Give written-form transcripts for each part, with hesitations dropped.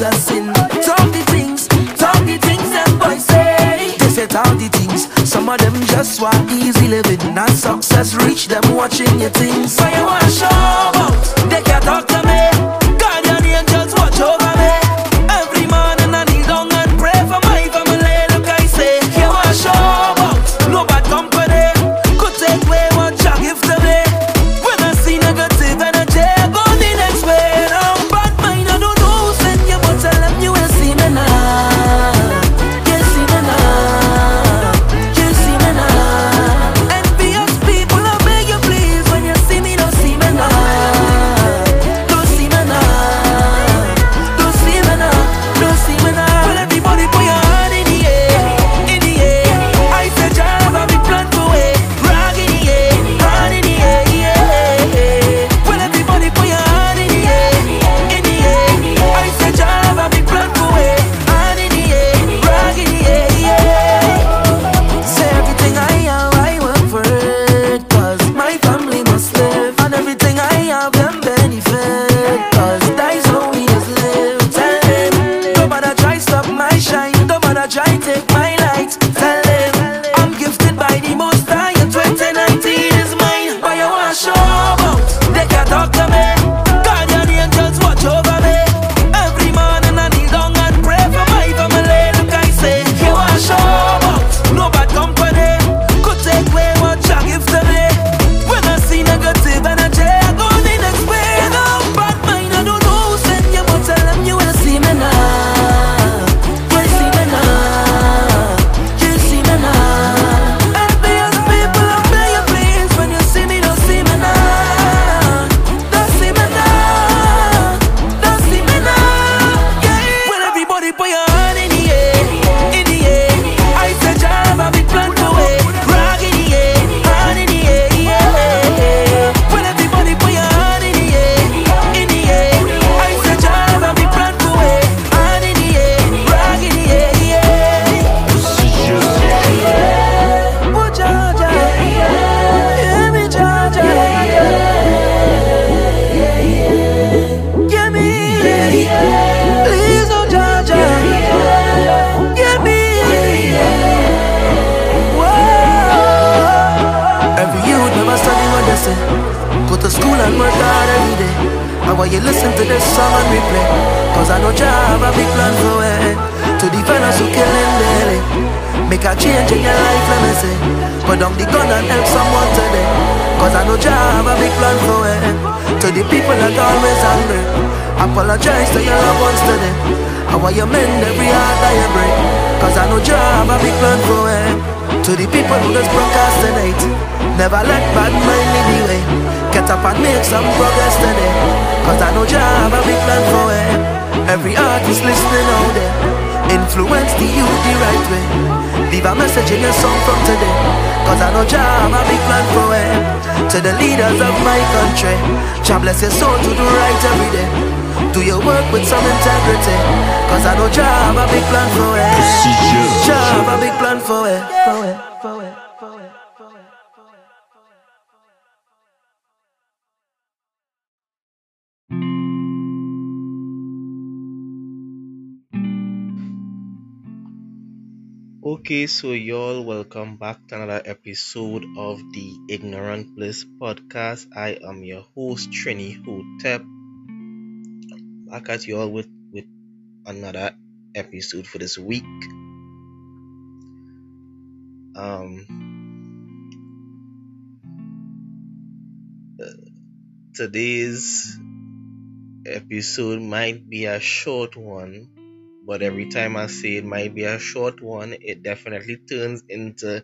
is a sin. Talk the things them boys say. They say all the things. Some of them just want easy living, not success. Reach them watching your things. So you wanna show out? They can't talk to me. Guardian angels watch over me. Every morning I kneel down and pray for my family. Look, I say, you wanna show out? No bad company could take away what you give to me. When I see negative energy, go the next way. Now bad mind, I don't know who's in you, but tell them you ain't seen me now. God bless your soul to do right every day. Do your work with some integrity, cause I know Jah have a big plan for it. Jah have a big plan for it. Okay, so y'all, welcome back to another episode of the Ignorant Bliss Podcast. I am your host, Trini Hotep. Back at y'all with another episode for this week. Today's episode might be a short one. But every time I say it might be a short one, it definitely turns into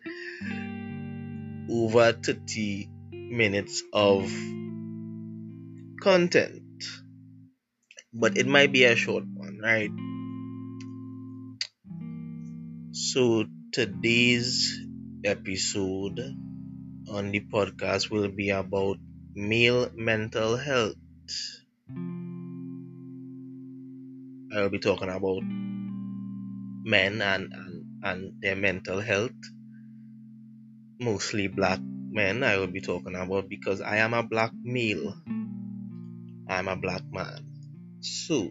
over 30 minutes of content. But it might be a short one, right? So today's episode on the podcast will be about male mental health. I will be talking about men and their mental health, mostly black men. I will be talking about because I am a black male. I'm a black man. So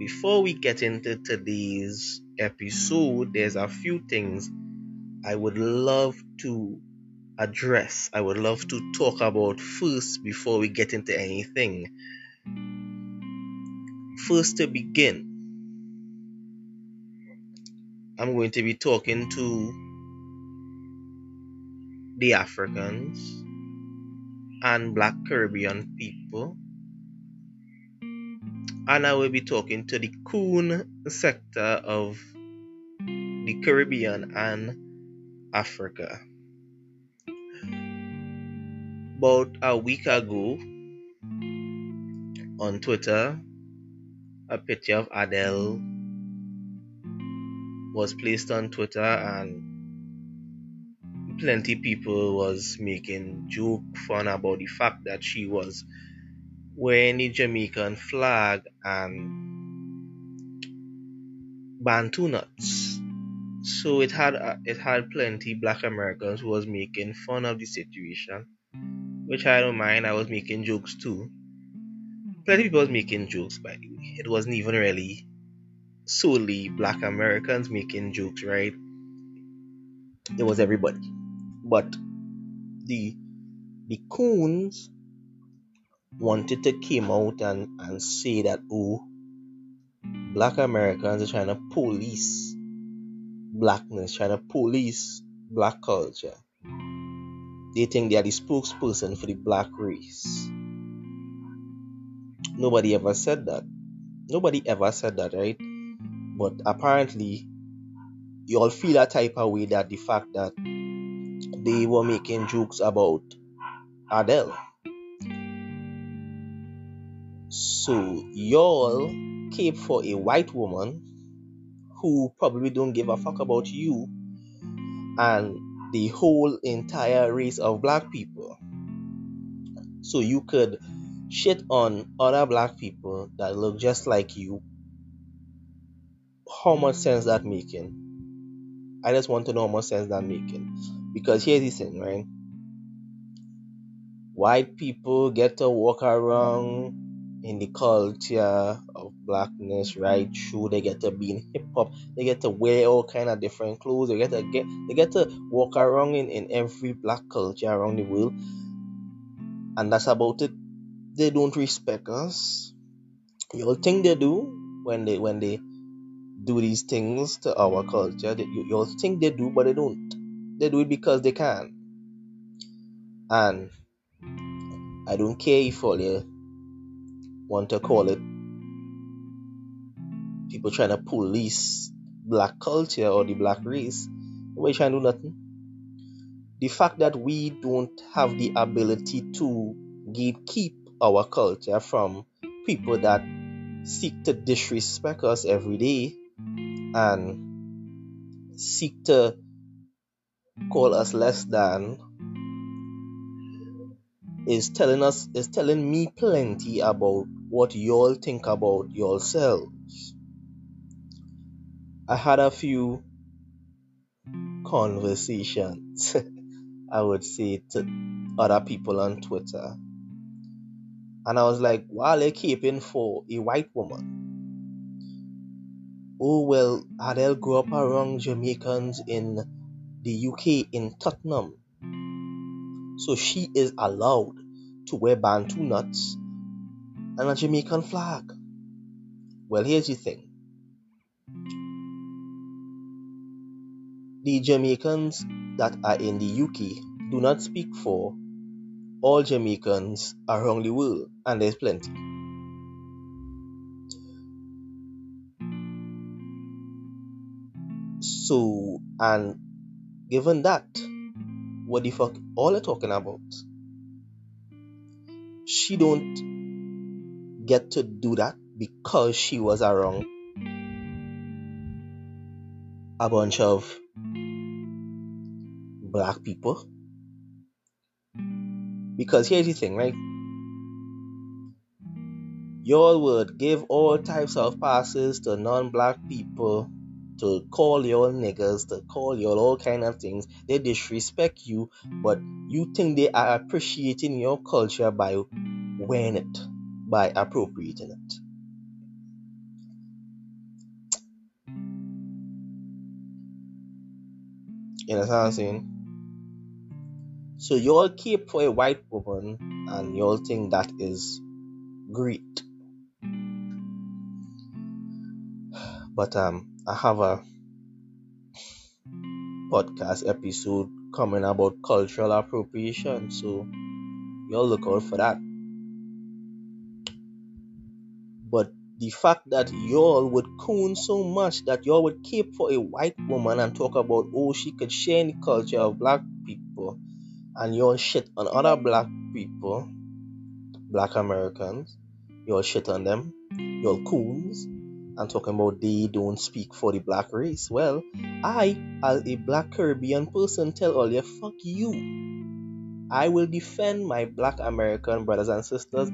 Before we get into today's episode, there's a few things I would love to address. I would love to talk about first before we get into anything. First, to begin, I'm going to be talking to the Africans and Black Caribbean people, and I will be talking to the Coon sector of the Caribbean and Africa. About a week ago, on Twitter, a picture of Adele was placed on Twitter, and plenty people was making joke fun about the fact that she was wearing the Jamaican flag and Bantu nuts. So it had plenty Black Americans who was making fun of the situation, which I don't mind. I was making jokes too. Plenty of people was making jokes, by the way. It wasn't even really solely Black Americans making jokes, right? It was everybody. But the Coons wanted to come out and say that, oh, Black Americans are trying to police blackness, trying to police black culture. They think they are the spokesperson for the black race. Nobody ever said that. Nobody ever said that, right? But apparently, you all feel that type of way, that the fact that they were making jokes about Adele. So, y'all cape for a white woman who probably don't give a fuck about you and the whole entire race of black people. So you could shit on other black people that look just like you. How much sense that making? I just want to know how much sense that making. Because here's the thing, right? White people get to walk around in the culture of blackness, right? True, they get to be in hip hop, they get to wear all kind of different clothes, they get to walk around in every black culture around the world, and that's about it. They don't respect us. Y'all think they do when they do these things to our culture. Y'all think they do, but they don't. They do it because they can. And I don't care if all you want to call it people trying to police black culture or the black race. Nobody trying to do nothing. The fact that we don't have the ability to gatekeep our culture from people that seek to disrespect us every day and seek to call us less than is telling me plenty about what y'all think about yourselves. I had a few conversations, I would say, to other people on Twitter. And I was like, wow, they're keeping for a white woman. Oh, well, Adele grew up around Jamaicans in the UK, in Tottenham. So she is allowed to wear Bantu nuts and a Jamaican flag. Well, here's the thing. The Jamaicans that are in the UK do not speak for all Jamaicans around the world, and there's plenty. So, and given that, what the fuck all are talking about? She don't get to do that because she was around a bunch of black people. Because here's the thing, right? Y'all would give all types of passes to non-black people, to call y'all niggas, to call y'all all kind of things. They disrespect you, but you think they are appreciating your culture by wearing it, by appropriating it. You understand what I'm saying? So you all keep for a white woman and you all think that is great. But I have a podcast episode coming about cultural appropriation, so y'all look out for that. But the fact that y'all would coon so much that y'all would cape for a white woman and talk about, oh, she could share the culture of black people, and y'all shit on other black people, black Americans, y'all shit on them, y'all coons, and talking about they don't speak for the black race. Well, I, as a black Caribbean person, tell all you, fuck you. I will defend my black American brothers and sisters,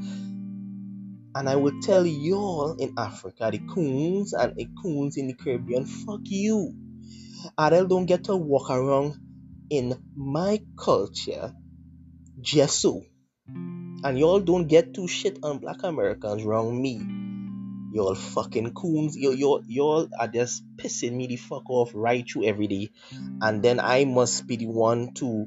and I will tell y'all in Africa, the coons and the coons in the Caribbean, fuck you. Adele don't get to walk around in my culture just so, and y'all don't get to shit on black Americans around me. Y'all fucking coons. Y'all are just pissing me the fuck off right through every day, and then I must be the one to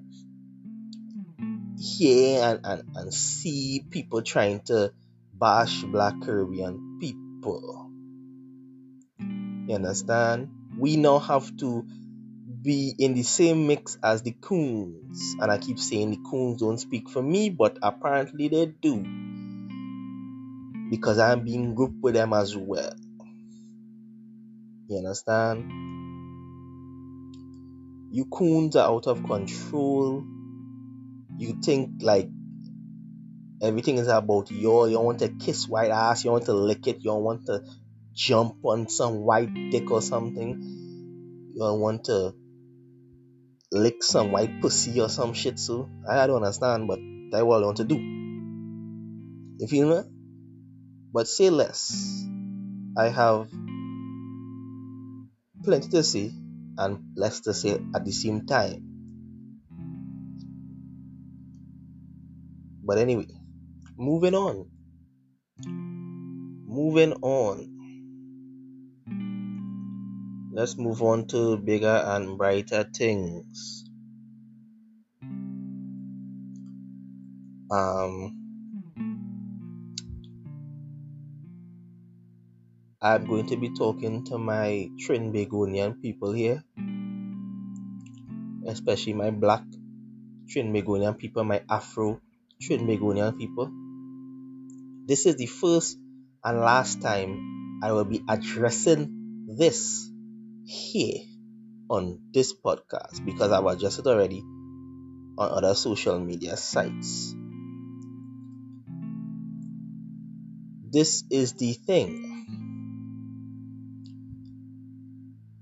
hear and see people trying to bash black Caribbean people. You understand? We now have to be in the same mix as the coons, and I keep saying the coons don't speak for me, but apparently they do, because I'm being grouped with them as well. You understand? You coons are out of control. You think like everything is about y'all. You want to kiss white ass, you want to lick it, you want to jump on some white dick or something, you want to lick some white pussy or some shit. So I don't understand, but that's what I want to do. You feel me? But say less. I have plenty to say and less to say at the same time. But anyway, moving on. Let's move on to bigger and brighter things. I'm going to be talking to my Trinbagonian people here, especially my black Trinbagonian people, my Afro Trinbagonian people. This is the first and last time I will be addressing this here on this podcast, because I've addressed it already on other social media sites. This is the thing.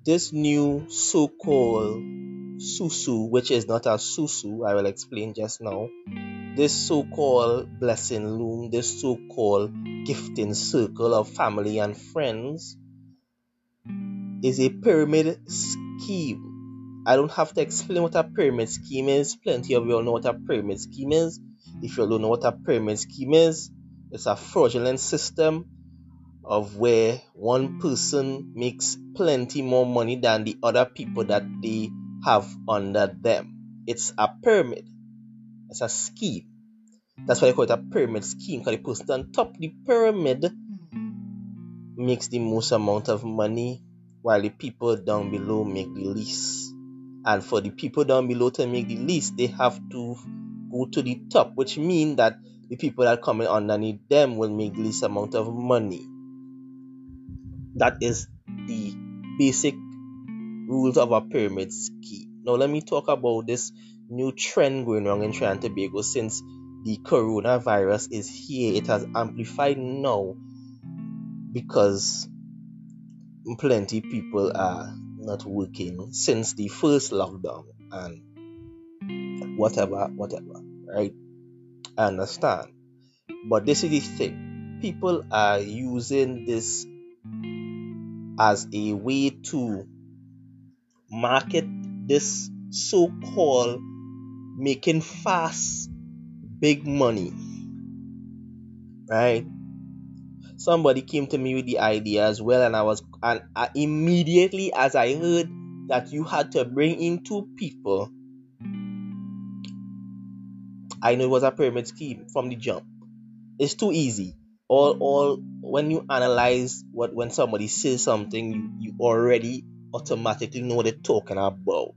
This new so-called susu, which is not a susu, I will explain just now. This so-called blessing loom, this so-called gifting circle of family and friends is a pyramid scheme. I don't have to explain what a pyramid scheme is. Plenty of you all know what a pyramid scheme is. If you don't know what a pyramid scheme is, it's a fraudulent system of where one person makes plenty more money than the other people that they have under them. It's a pyramid. It's a scheme. That's why they call it a pyramid scheme, because the person on top of the pyramid makes the most amount of money, while the people down below make the least. And for the people down below to make the least, they have to go to the top, which means that the people that come in underneath them will make the least amount of money. That is the basic rules of a pyramid scheme. Now let me talk about this new trend going on in Trinidad and Tobago since the coronavirus is here. It has amplified now because plenty people are not working since the first lockdown and whatever, right? I understand. But this is the thing. People are using this as a way to market this so-called making fast big money, right? Somebody came to me with the idea as well, and I immediately as I heard that you had to bring in two people. I know it was a pyramid scheme from the jump. It's too easy. All when you analyze when somebody says something, you already automatically know what they're talking about.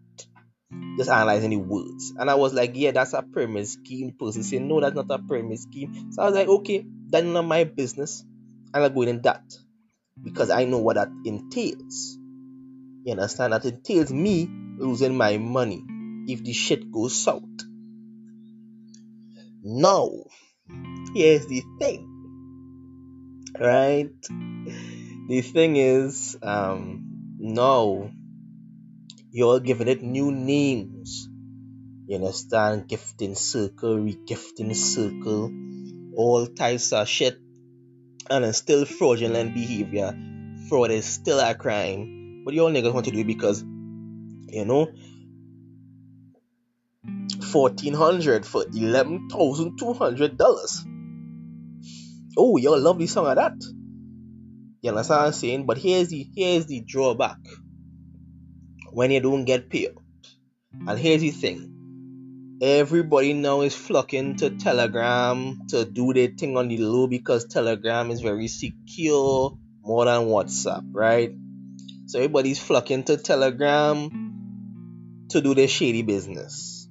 Just analyzing the words. And I was like, yeah, that's a pyramid scheme. Person saying, no, that's not a pyramid scheme. So I was like, okay, that's none of my business. I'm not going in that. Because I know what that entails. You understand? That entails me losing my money if the shit goes south. Now, here's the thing. Right? The thing is, now you're giving it new names. You understand? Gifting circle, regifting circle, all types of shit. And it's still fraudulent behavior. Fraud is still a crime. But y'all niggas want to do it because, you know, 1400 for $11,200. Oh, y'all love the song of that. You understand what I'm saying? But here's the drawback. When you don't get paid. And here's the thing. Everybody now is flocking to Telegram to do their thing on the low because Telegram is very secure, more than WhatsApp, right? So everybody's flocking to Telegram to do their shady business.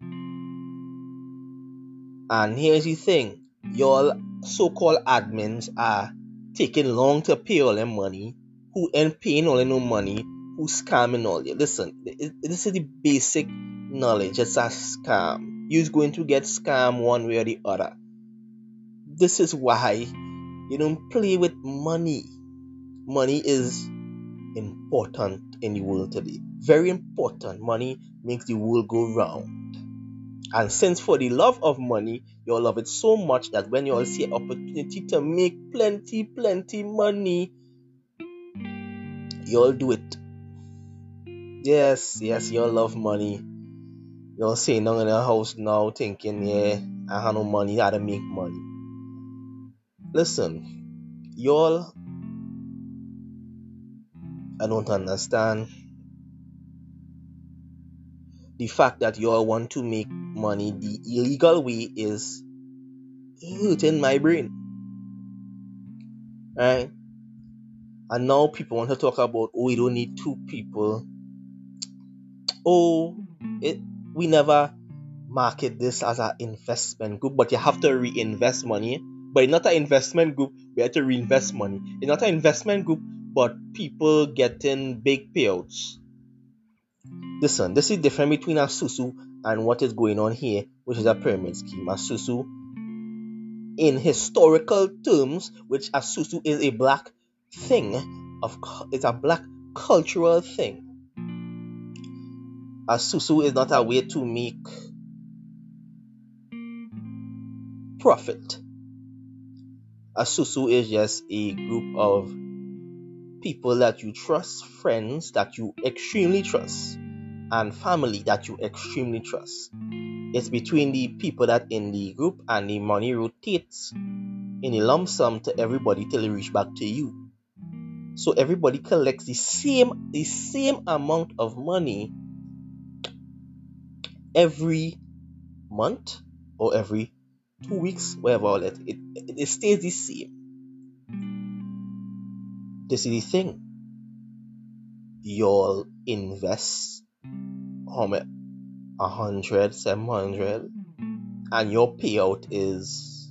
And here's the thing. Y'all so-called admins are taking long to pay all their money, who ain't paying all their no money, who scamming all you. Listen, this is the basic knowledge. It's a scam. You're going to get scammed one way or the other. This is why you don't play with money. Money is important in the world today. Very important. Money makes the world go round. And since for the love of money, you all love it so much that when you all see an opportunity to make plenty money, you all do it. Yes, you all love money. You all sitting down in the house now thinking, yeah, I have no money, I don't make money. Listen, you all, I don't understand the fact that you all want to make money the illegal way is hurting my brain, right? And now people want to talk about, oh, we don't need two people, we never market this as an investment group, but you have to reinvest money. But it's not an investment group, we have to reinvest money. It's not an investment group, but people getting big payouts. Listen, this is the difference between a susu and what is going on here, which is a pyramid scheme. A susu, in historical terms, which a susu is a black thing, it's a black cultural thing. A susu is not a way to make profit. A susu is just a group of people that you trust, friends that you extremely trust, and family that you extremely trust. It's between the people that in the group, and the money rotates in a lump sum to everybody till it reaches back to you. So everybody collects the same amount of money every month or every 2 weeks, whatever. It stays the same. This is the thing. Y'all invest 100, 700, and your payout is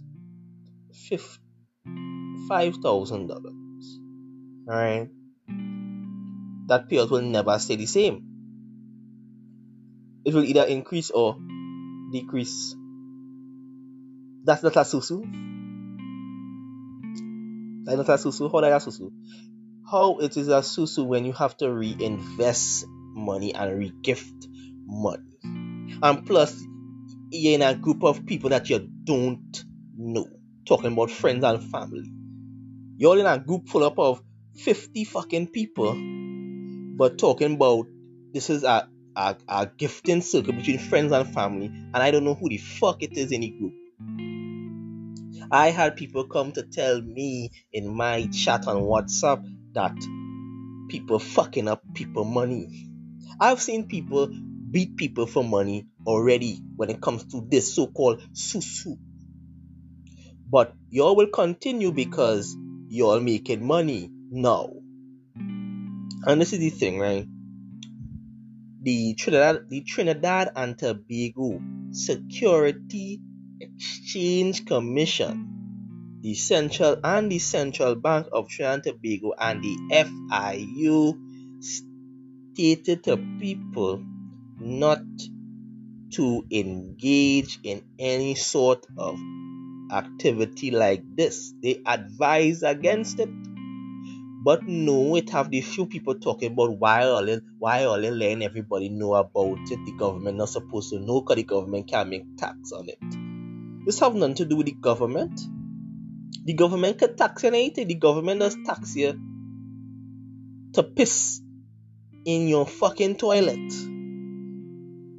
$5,000. Alright? That payout will never stay the same. It will either increase or decrease. That's not a susu. That's not a susu. How is a susu? How it is a susu when you have to reinvest money and regift money, and plus you're in a group of people that you don't know, talking about friends and family. You're in a group full up of 50 fucking people, but talking about this is a gifting circle between friends and family, and I don't know who the fuck it is in the group. I had people come to tell me in my chat on WhatsApp that people fucking up people money. I've seen people beat people for money already when it comes to this so-called susu. But y'all will continue because y'all making money now. And this is the thing, right? The Trinidad and Tobago Security Exchange Commission, the Central Bank of Trinidad and Tobago, and the FIU stated to people not to engage in any sort of activity like this. They advise against it. But no, it have the few people talking about why are they letting everybody know about it? The government not supposed to know because the government can make tax on it. This have nothing to do with the government. The government can tax on anything. The government does tax you to piss in your fucking toilet.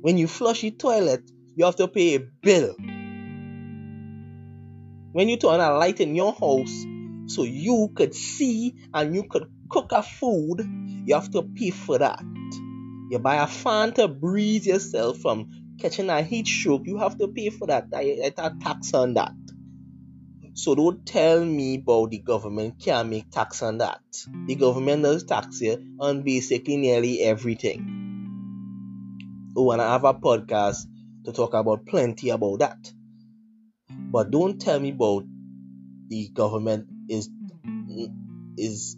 When you flush your toilet, you have to pay a bill. When you turn a light in your house, so you could see and you could cook a food, you have to pay for that. You buy a fan to breathe yourself from catching a heat stroke, you have to pay for that. It's a tax on that. So don't tell me about the government can't make tax on that. The government does tax you on basically nearly everything. Oh, and I have a podcast to talk about plenty about that. But don't tell me about the government is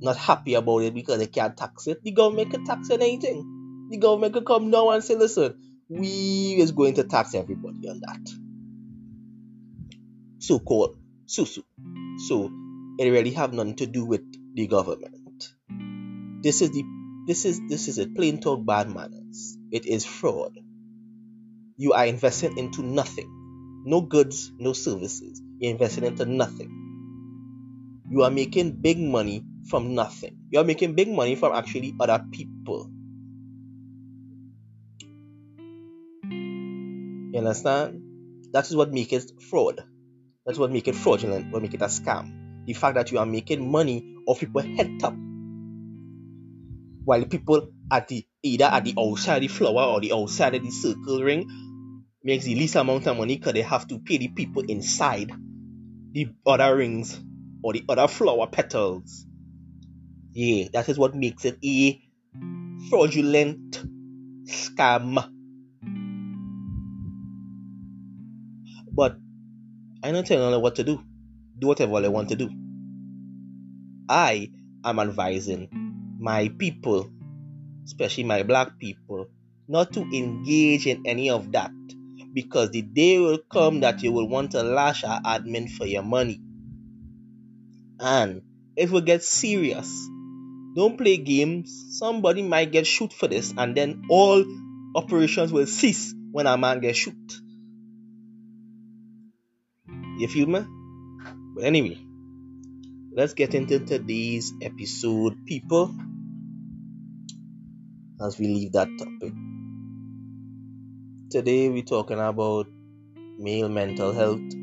not happy about it because they can't tax it. The government can tax on anything. The government could come now and say, listen, we is going to tax everybody on that. So-called susu. So it really have nothing to do with the government. This is a plain talk, bad manners. It is fraud. You are investing into nothing. No goods, no services. You're investing into nothing. You are making big money from nothing. You are making big money from actually other people. You understand? That is what makes it fraud. That's what makes it fraudulent, what makes it a scam. The fact that you are making money off people head top, while people either at the outside of the flower or the outside of the circle ring makes the least amount of money because they have to pay the people inside the other rings or the other flower petals. Yeah, that is what makes it a fraudulent scam. But I'm not telling you what to do. Do whatever I want to do. I am advising my people, especially my black people, not to engage in any of that, because the day will come that you will want to lash an admin for your money. And it will get serious. Don't play games. Somebody might get shoot for this, and then all operations will cease when a man gets shoot. You feel me? But anyway, let's get into today's episode, people, as we leave that topic. Today we're talking about male mental health.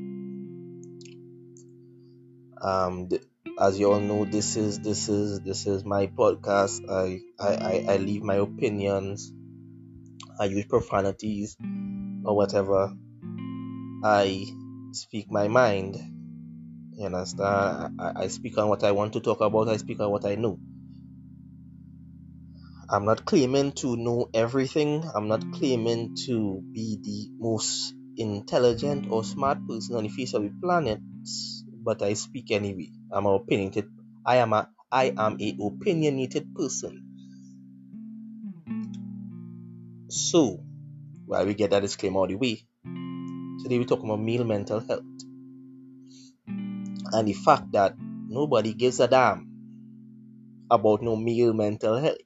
As you all know, this is my podcast. I leave my opinions. I use profanities or whatever. I speak my mind. You understand? I speak on what I want to talk about. I speak on what I know. I'm not claiming to know everything. I'm not claiming to be the most intelligent or smart person on the face of the planet. But I speak anyway. I'm an opinionated. I am a opinionated person. So, while we get that disclaimer out of the way, today we're talking about male mental health and the fact that nobody gives a damn about no male mental health.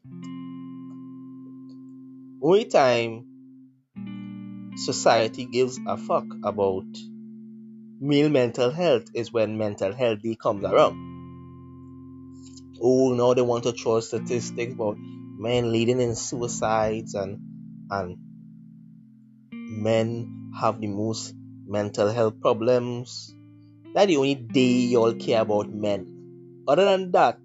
Only time society gives a fuck about male mental health is when mental health day comes around. Oh, now they want to throw statistics about men leading in suicides and men have the most mental health problems. That's the only day y'all care about men. Other than that,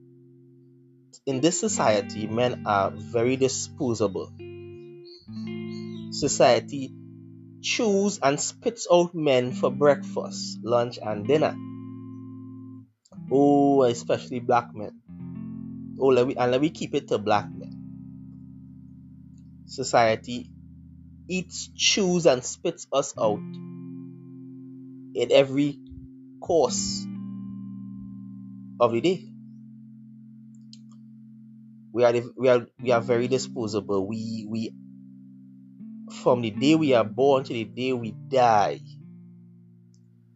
in this society, men are very disposable. Society chews and spits out men for breakfast, lunch, and dinner. Oh, especially black men. Oh, let me keep it to black men. Society eats, chews, and spits us out in every course of the day. We are very disposable. We from the day we are born to the day we die,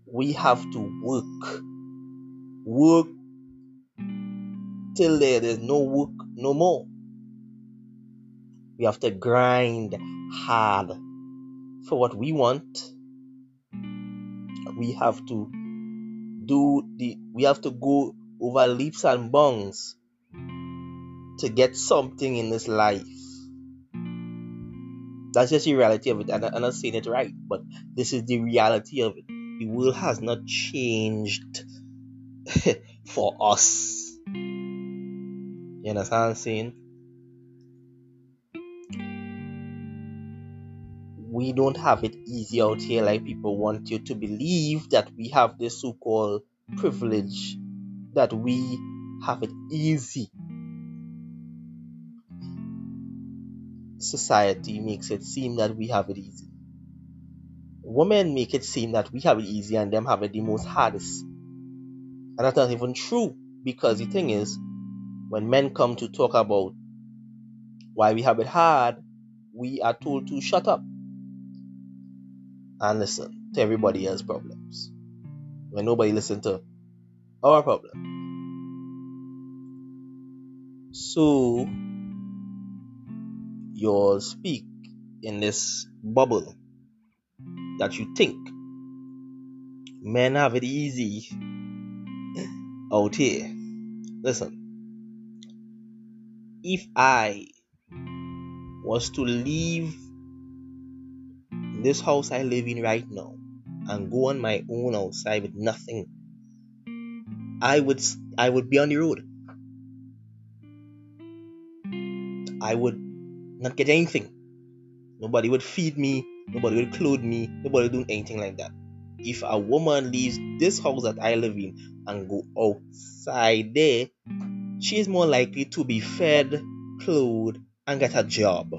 we have to work till there's no work no more. We have to grind hard for what we want. We have to go over leaps and bounds to get something in this life. That's just the reality of it. I'm not saying it right, but this is the reality of it. The world has not changed for us. You understand what I'm saying? We don't have it easy out here like people want you to believe that we have this so-called privilege, that we have it easy. Society makes it seem that we have it easy. Women make it seem that we have it easy and them have it the most hardest. And that's not even true, because the thing is, when men come to talk about why we have it hard, we are told to shut up and listen to everybody else's problems, when nobody listens to our problem. So you'll speak in this bubble that you think men have it easy out here. Listen, if I was to leave this house I live in right now and go on my own outside with nothing, I would be on the road. I would not get anything. Nobody would feed me, nobody would clothe me, nobody would do anything like that. If a woman leaves this house that I live in and go outside there, she is more likely to be fed, clothed, and get a job.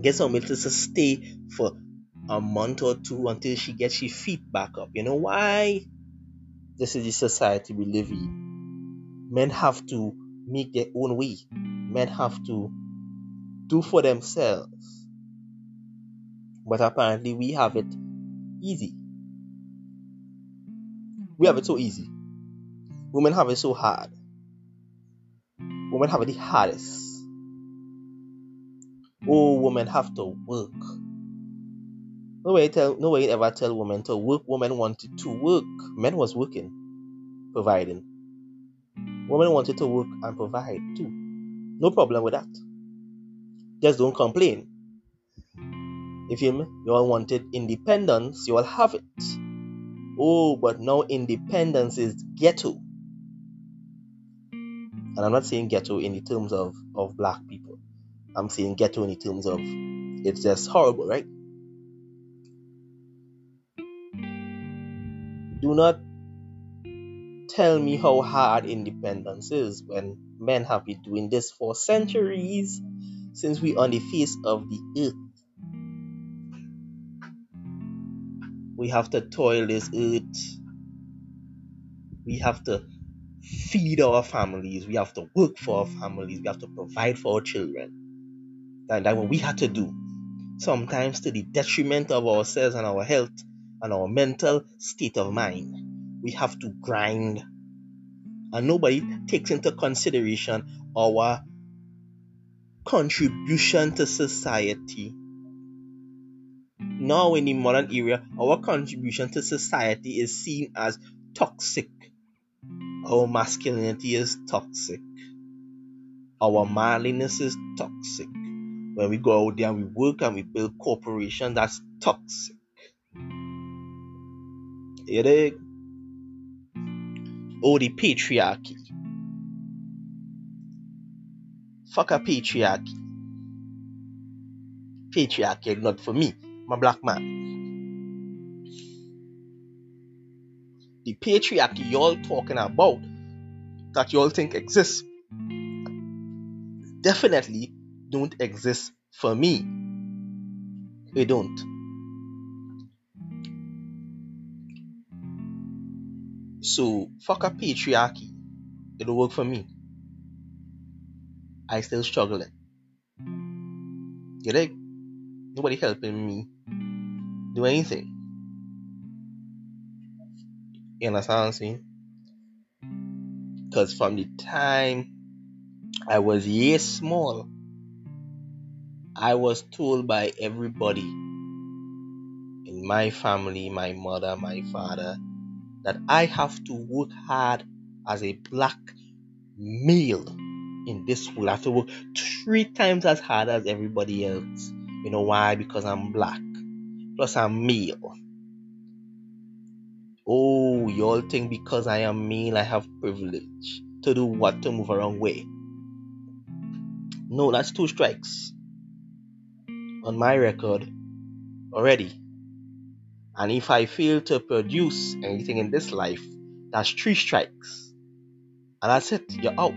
Get somebody to stay for a month or two until she gets her feet back up. You know why? This is the society we live in. Men have to make their own way. Men have to do for themselves. But apparently we have it easy. We have it so easy. Women have it so hard. Women have it the hardest. Oh, women have to work. Nobody ever tell women to work. Women wanted to work. Men was working, providing. Women wanted to work and provide too. No problem with that. Just don't complain. You feel me? You all wanted independence, you all have it. Oh, but now independence is ghetto. And I'm not saying ghetto in the terms of black people. I'm saying ghetto in the terms of it's just horrible, right? Do not tell me how hard independence is when men have been doing this for centuries, since we are on the face of the earth. We have to toil this earth. We have to feed our families. We have to work for our families. We have to provide for our children. That's what we have to do. Sometimes to the detriment of ourselves and our health and our mental state of mind. We have to grind. And nobody takes into consideration our contribution to society. Now in the modern era, our contribution to society is seen as toxic. Our masculinity is toxic. Our manliness is toxic. When we go out there and we work and we build corporations, that's toxic. It is. Oh, the patriarchy. Fuck a patriarchy. Patriarchy is not for me. I'm a black man. The patriarchy y'all talking about, that y'all think exists, definitely don't exist for me. They don't. So, fuck a patriarchy. It don't work for me. I still struggling. You dig? Nobody helping me do anything. You understand what I'm saying? Because from the time I was small, I was told by everybody in my family, my mother, my father, that I have to work hard as a black male in this school. I have to work 3 times as hard as everybody else. You know why? Because I'm black. Plus I'm male. Oh, y'all think because I am male I have privilege. To do what? To move around way. No, that's 2 strikes. On my record already. And if I fail to produce anything in this life, that's 3 strikes. And that's it. You're out.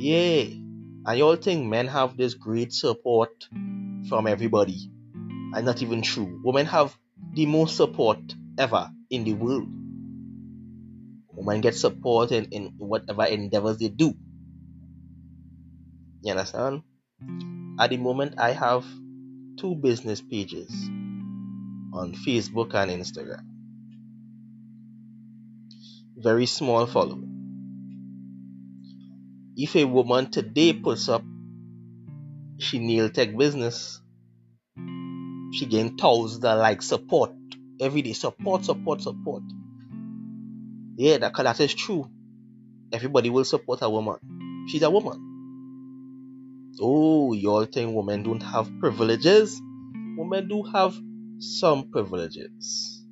Yeah. And y'all think men have this great support from everybody. And not even true. Women have the most support ever in the world. Women get support in whatever endeavors they do. You understand? At the moment, I have 2 business pages on Facebook and Instagram. Very small following. If a woman today puts up she nail tech business, she gain $1,000 like support every day. Support. Yeah, that is true. Everybody will support a woman. She's a woman. Oh, y'all think women don't have privileges? Women do have some privileges.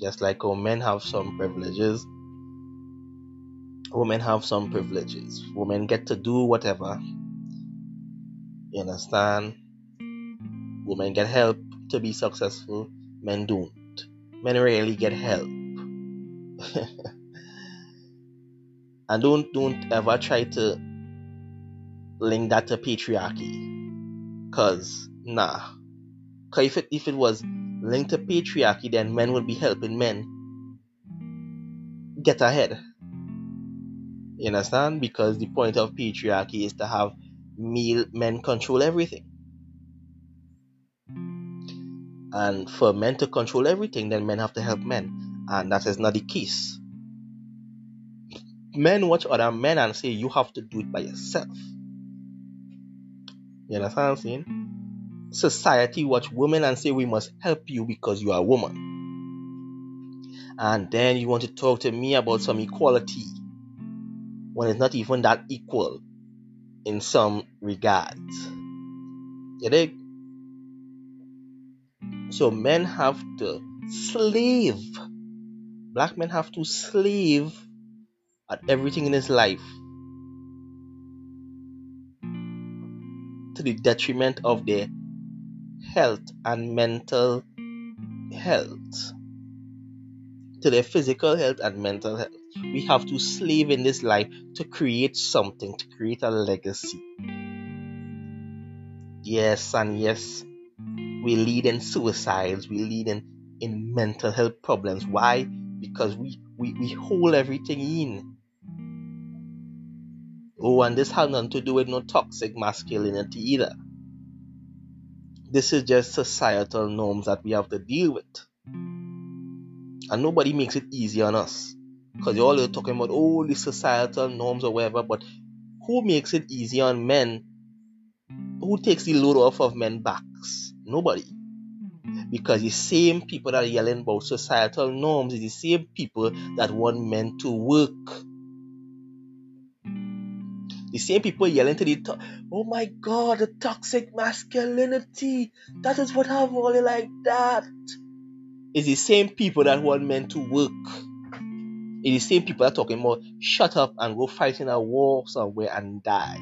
Just like how men have some privileges. Women have some privileges. Women get to do whatever. You understand? Women get help to be successful. Men don't. Men rarely get help. And don't ever try to link that to patriarchy. Cause nah. Cause if it was linked to patriarchy, then men would be helping men get ahead. You understand? Because the point of patriarchy is to have men control everything. And for men to control everything, then men have to help men. And that is not the case. Men watch other men and say, you have to do it by yourself. You understand what I'm saying? Society watch women and say, we must help you because you are a woman. And then you want to talk to me about some equality. When it's not even that equal in some regards. You dig? So men have to slave. Black men have to slave at everything in his life. To the detriment of their health and mental health. To their physical health and mental health. We have to slave in this life to create something, to create a legacy. Yes, and yes, we lead in suicides, we lead in mental health problems. Why? Because we hold everything in. Oh, and this has nothing to do with no toxic masculinity either. This is just societal norms that we have to deal with. And nobody makes it easy on us. Because you're all talking about all these societal norms or whatever, but who makes it easy on men? Who takes the load off of men's backs? Nobody. Because the same people that are yelling about societal norms is the same people that want men to work. The same people yelling to oh my God, the toxic masculinity. That is what I've only like that. It's the same people that want men to work. It's the same people that talking about shut up and go fight in a war somewhere and die.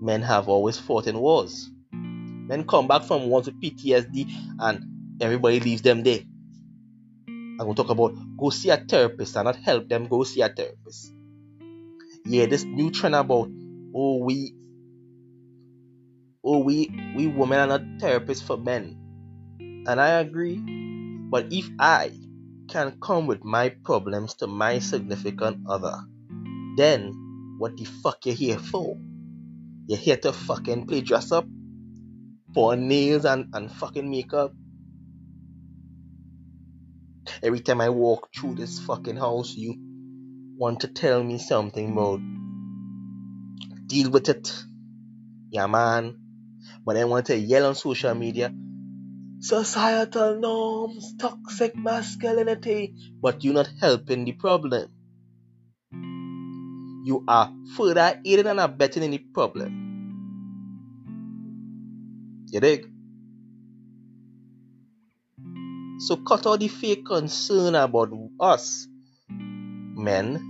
Men have always fought in wars. Men come back from wars with PTSD and everybody leaves them there. I'm going to talk about go see a therapist and not help them go see a therapist. Yeah, this new trend about we women are not therapists for men. And I agree. But if I can come with my problems to my significant other, then what the fuck you here for? You're here to fucking play dress up, pour nails and fucking makeup. Every time I walk through this fucking house, you want to tell me something more. Deal with it. Yeah, man. But I want to yell on social media, societal norms, toxic masculinity. But you're not helping the problem. You are further aiding and abetting in the problem. You dig? So cut all the fake concern about us, men.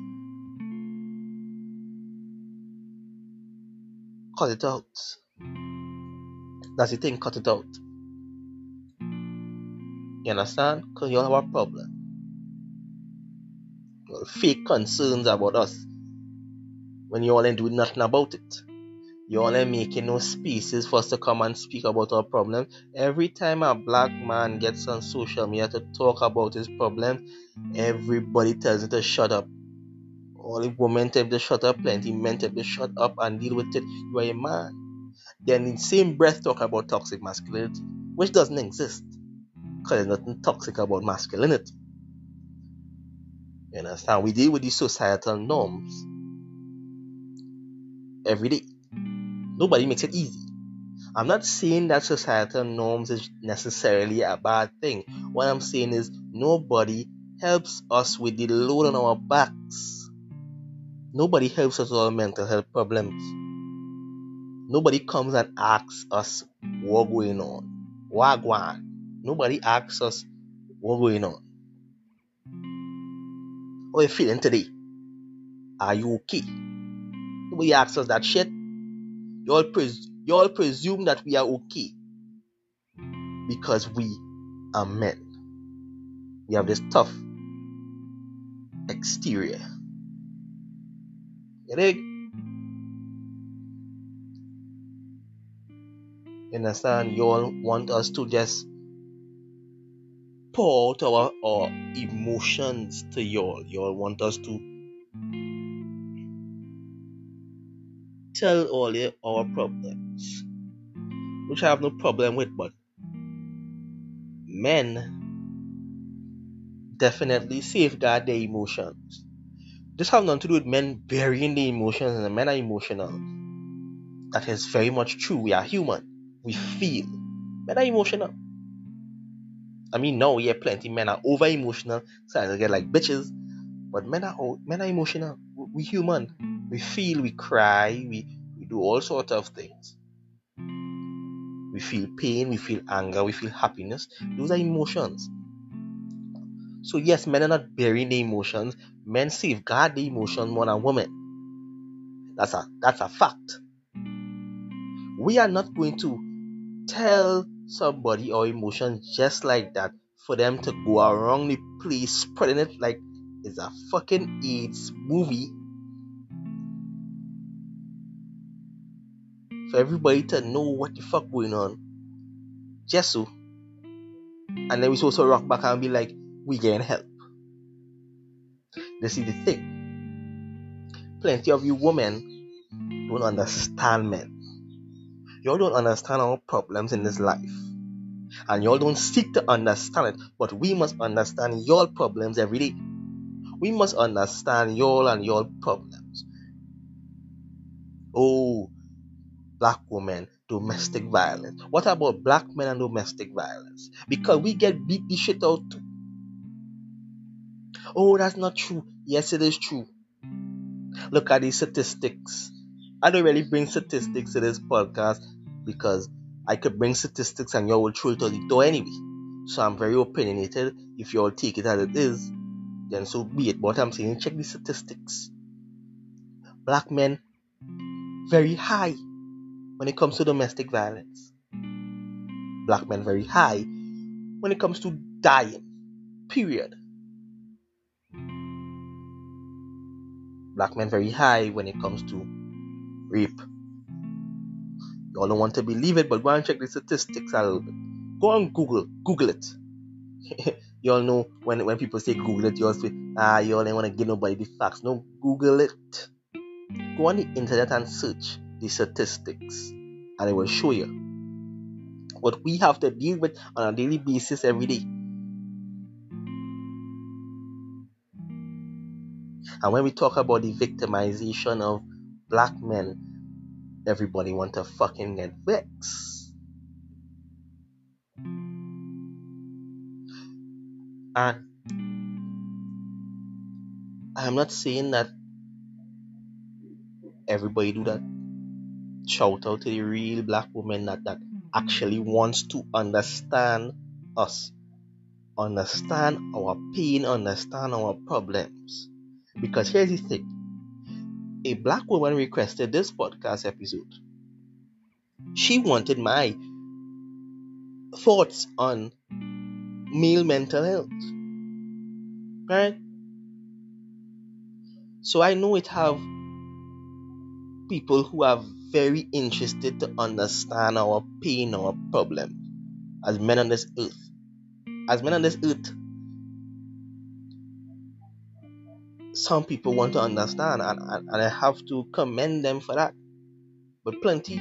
Cut it out. That's the thing, cut it out. You understand? Because you all have a problem. Well, fake concerns about us. When you all ain't doing nothing about it. You all ain't making no spaces for us to come and speak about our problem. Every time a black man gets on social media to talk about his problem, everybody tells him to shut up. All the women tell to shut up, plenty men tell to shut up and deal with it. You are a man. Then in the same breath talk about toxic masculinity, which doesn't exist. Because there's nothing toxic about masculinity. You understand? We deal with these societal norms every day. Nobody makes it easy. I'm not saying that societal norms is necessarily a bad thing. What I'm saying is nobody helps us with the load on our backs. Nobody helps us with our mental health problems. Nobody comes and asks us what's going on. What's going on? Nobody asks us what's going on. How are you feeling today? Are you okay? Nobody asks us that shit. You all presume that we are okay. Because we are men. We have this tough exterior. You understand? You all want us to just pour out our emotions to you all. You all want us to tell all our problems, which I have no problem with, but men definitely safeguard their emotions. This has nothing to do with men burying their emotions, and the men are emotional. That is very much true. We are human. We feel. Men are emotional. I mean, now yeah, plenty men are over emotional, so they get like bitches. But men are emotional. We human. We feel. We cry. We do all sorts of things. We feel pain. We feel anger. We feel happiness. Those are emotions. So yes, men are not burying their emotions. Men safeguard the emotions more than women. That's a fact. We are not going to tell somebody our emotions just like that for them to go around the place spreading it like it's a fucking AIDS movie. For everybody to know what the fuck going on. Just so. And then we're supposed to rock back and be like, we getting help. This is the thing. Plenty of you women don't understand men. Y'all don't understand our problems in this life. And y'all don't seek to understand it. But we must understand y'all problems every day. We must understand y'all and y'all problems. Oh, black women, domestic violence. What about black men and domestic violence? Because we get beat the shit out too. Oh, that's not true. Yes, it is true. Look at these statistics. I don't really bring statistics to this podcast because I could bring statistics and y'all will throw it out the door anyway. So I'm very opinionated. If y'all take it as it is, then so be it. But I'm saying, check the statistics. Black men, very high when it comes to domestic violence. Black men, very high when it comes to dying. Period. Black men, very high when it comes to rape. Y'all don't want to believe it, but go and check the statistics a little bit. Go on Google it. Y'all know when people say Google it, y'all say, y'all don't want to give nobody the facts. No, Google it. Go on the internet and search the statistics, and it will show you what we have to deal with on a daily basis every day. And when we talk about the victimization of black men, everybody want to fucking get vexed. And I'm not saying that everybody do that. Shout out to the real black woman that actually wants to understand us, understand our pain, understand our problems. Because here's the thing. A black woman requested this podcast episode. She wanted my thoughts on male mental health. Right? So I know it have people who are very interested to understand our pain, our problem. As men on this earth. Some people want to understand, and I have to commend them for that. But plenty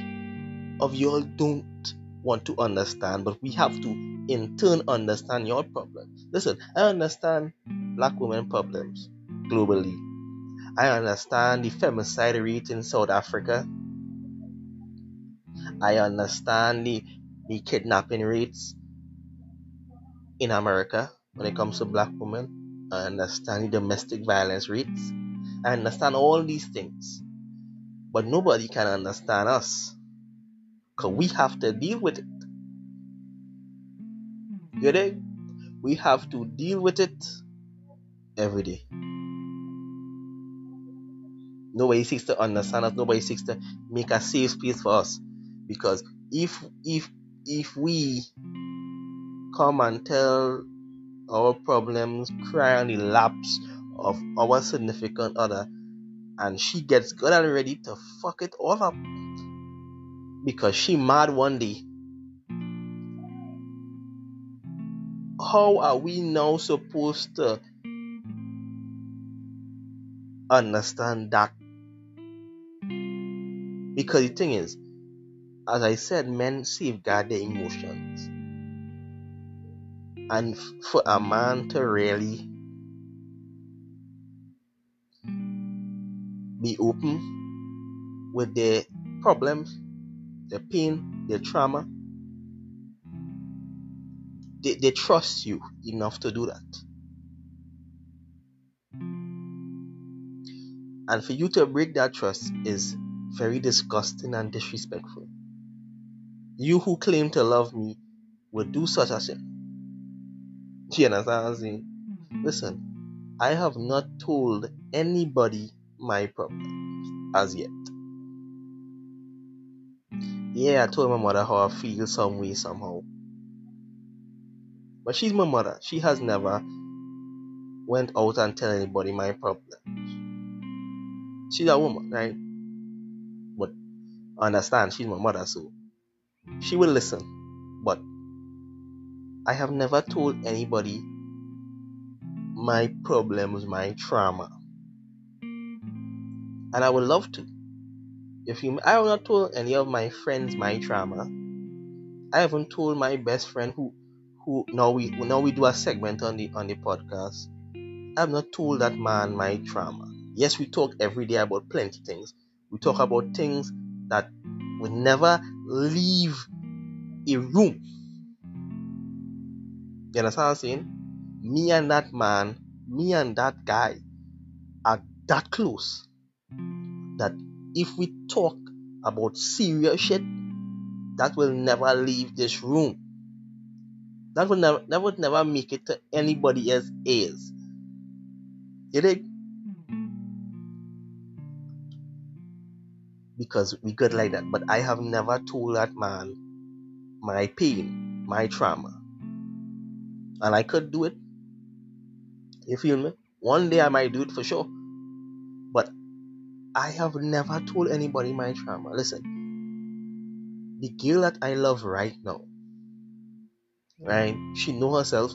of y'all don't want to understand, but we have to in turn understand your problems. Listen, I understand black women problems globally. I understand the femicide rate in South Africa. I understand the kidnapping rates in America when it comes to black women. I understand the domestic violence rates. I understand all these things. But nobody can understand us. Because we have to deal with it. You dig? We have to deal with it every day. Nobody seeks to understand us. Nobody seeks to make a safe space for us. Because if we come and tell our problems, cry on the laps of our significant other, and she gets good and ready to fuck it all up because she mad one day, how are we now supposed to understand that? Because the thing is, as I said, men safeguard their emotions. And for a man to really be open with their problems, their pain, their trauma, they trust you enough to do that. And for you to break that trust is very disgusting and disrespectful. You who claim to love me would do such a thing. Do you understand what I'm saying? Listen, I have not told anybody my problems as yet. Yeah, I told my mother how I feel some way, somehow. But she's my mother. She has never went out and tell anybody my problems. She's a woman, right? But understand, she's my mother, so she will listen. But I have never told anybody my problems, my trauma. And I would love to. I have not told any of my friends my trauma. I haven't told my best friend who now we do a segment on the podcast. I have not told that man my trauma. Yes, we talk every day about plenty of things. We talk about things that would never leave a room. You understand what I'm saying? Me and that guy are that close that if we talk about serious shit, that will never leave this room. That will never make it to anybody else's ears. You dig? Because we good like that. But I have never told that man my pain, my trauma. And I could do it. You feel me? One day I might do it for sure. But I have never told anybody my trauma. Listen, the girl that I love right now, right? She knows herself.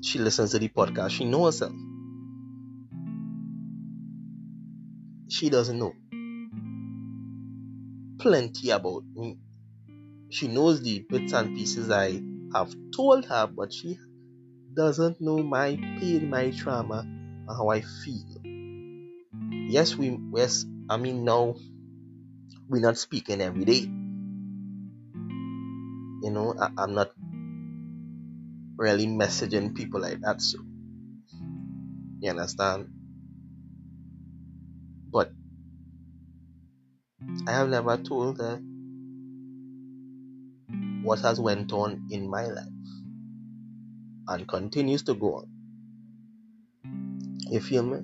She listens to the podcast. She knows herself. She doesn't know plenty about me. She knows the bits and pieces I have told her, but she doesn't know my pain, my trauma, and how I feel. Yes, now we're not speaking every day. You know, I'm not really messaging people like that, so you understand? But I have never told her what has went on in my life and continues to go on. You feel me?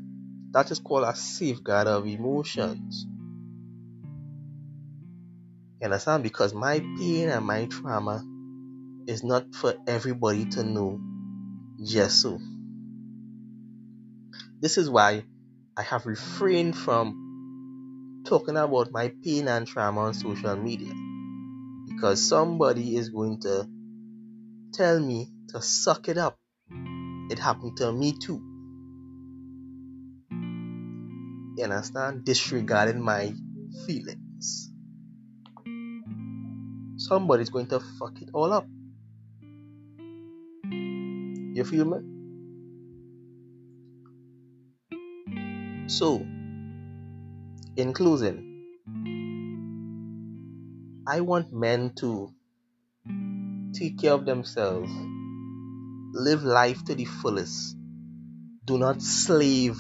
That is called a safeguard of emotions. You understand? Because my pain and my trauma is not for everybody to know just so. This is why I have refrained from talking about my pain and trauma on social media. Because somebody is going to tell me to suck it up. It happened to me too. You understand? Disregarding my feelings. Somebody's going to fuck it all up. You feel me? So, in closing, I want men to take care of themselves, live life to the fullest, do not slave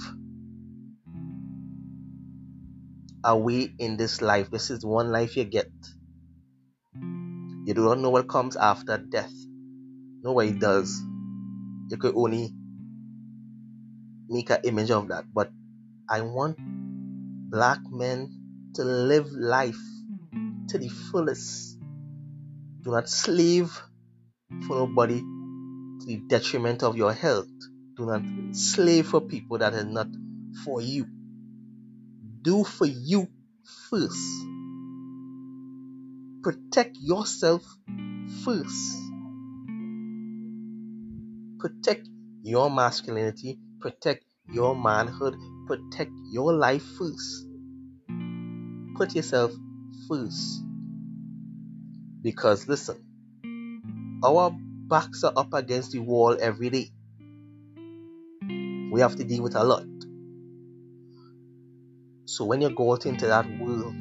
away in this life. This is one life you get. You do not know what comes after death. Nobody does. You could only make an image of that. But I want black men to live life to the fullest. Do not slave for nobody to the detriment of your health. Do not slave for people that are not for you. Do for you first. Protect yourself first. Protect your masculinity. Protect your manhood. Protect your life first. Put yourself first. Because listen, our backs are up against the wall every day. We have to deal with a lot. So when you go out into that world,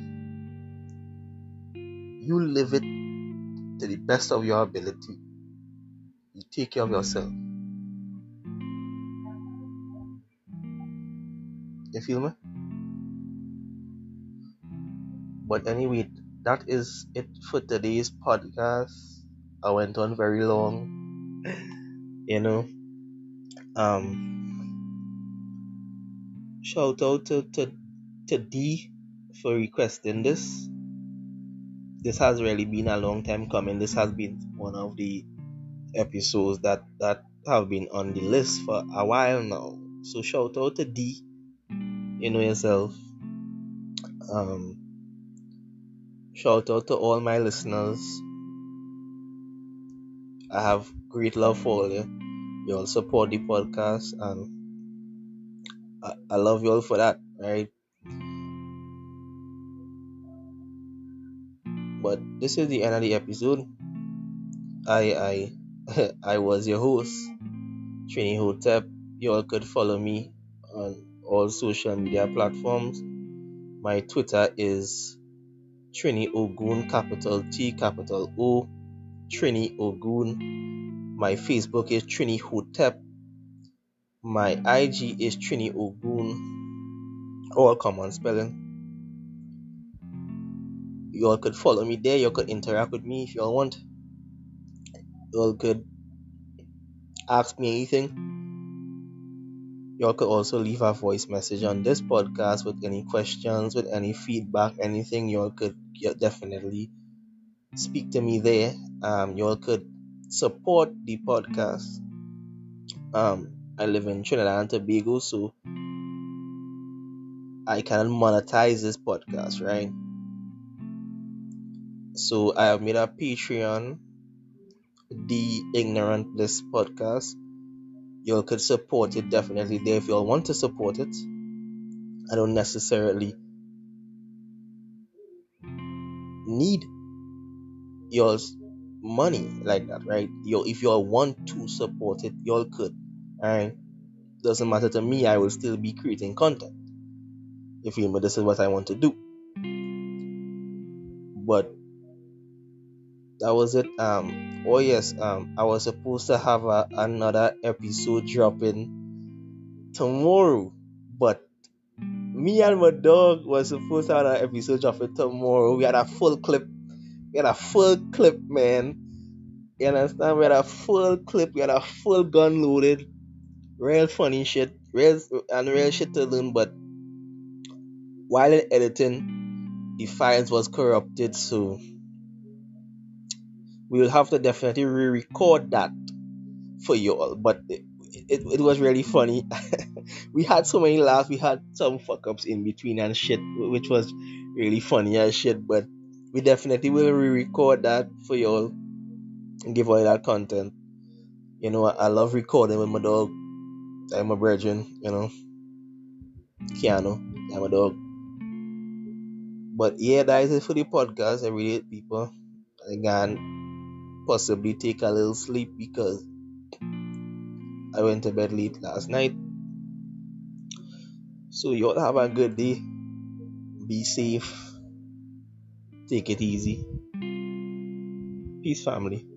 you live it to the best of your ability. You take care of yourself. You feel me? But anyway, that is it for today's podcast. I went on very long, you know. Shout out to D for requesting this. This has really been a long time coming. This has been one of the episodes that have been on the list for a while now. So shout out to D. You know yourself. Shout out to all my listeners. I have great love for all you. You all support the podcast, and I love you all for that, right? But this is the end of the episode. I was your host, Trini Hotep. You all could follow me on all social media platforms. My Twitter is Trini Ogun, capital T, capital O, Trini Ogun. My Facebook is Trini Hotep. My IG is Trini Ogun. All common spelling. You all could follow me there. You could interact with me if you all want. You all could ask me anything. Y'all could also leave a voice message on this podcast with any questions, with any feedback, anything. Y'all could definitely speak to me there. Y'all could support the podcast. I live in Trinidad and Tobago, so I cannot monetize this podcast, right? So I have made a Patreon, the Ignorant Bliss Podcast. Y'all could support it definitely there if y'all want to support it. I don't necessarily need y'all's money like that, right? If y'all want to support it, y'all could. Alright? Doesn't matter to me, I will still be creating content. If you know this is what I want to do. But that was it. I was supposed to have another episode dropping tomorrow, but me and my dog was supposed to have an episode dropping tomorrow. We had a full clip, man. You understand? We had a full clip. We had a full gun loaded. Real funny shit. Real shit to learn, but while in editing, the files was corrupted, so we will have to definitely re-record that for you all. But it was really funny. We had so many laughs. We had some fuck-ups in between and shit, which was really funny as shit. But we definitely will re-record that for you all and give all that content. You know, I love recording with my dog. I'm a virgin, you know. Keanu, I'm a dog. But yeah, that is it for the podcast. I really hate people. Again, possibly take a little sleep because I went to bed late last night. So y'all have a good day. Be safe. Take it easy. Peace, family.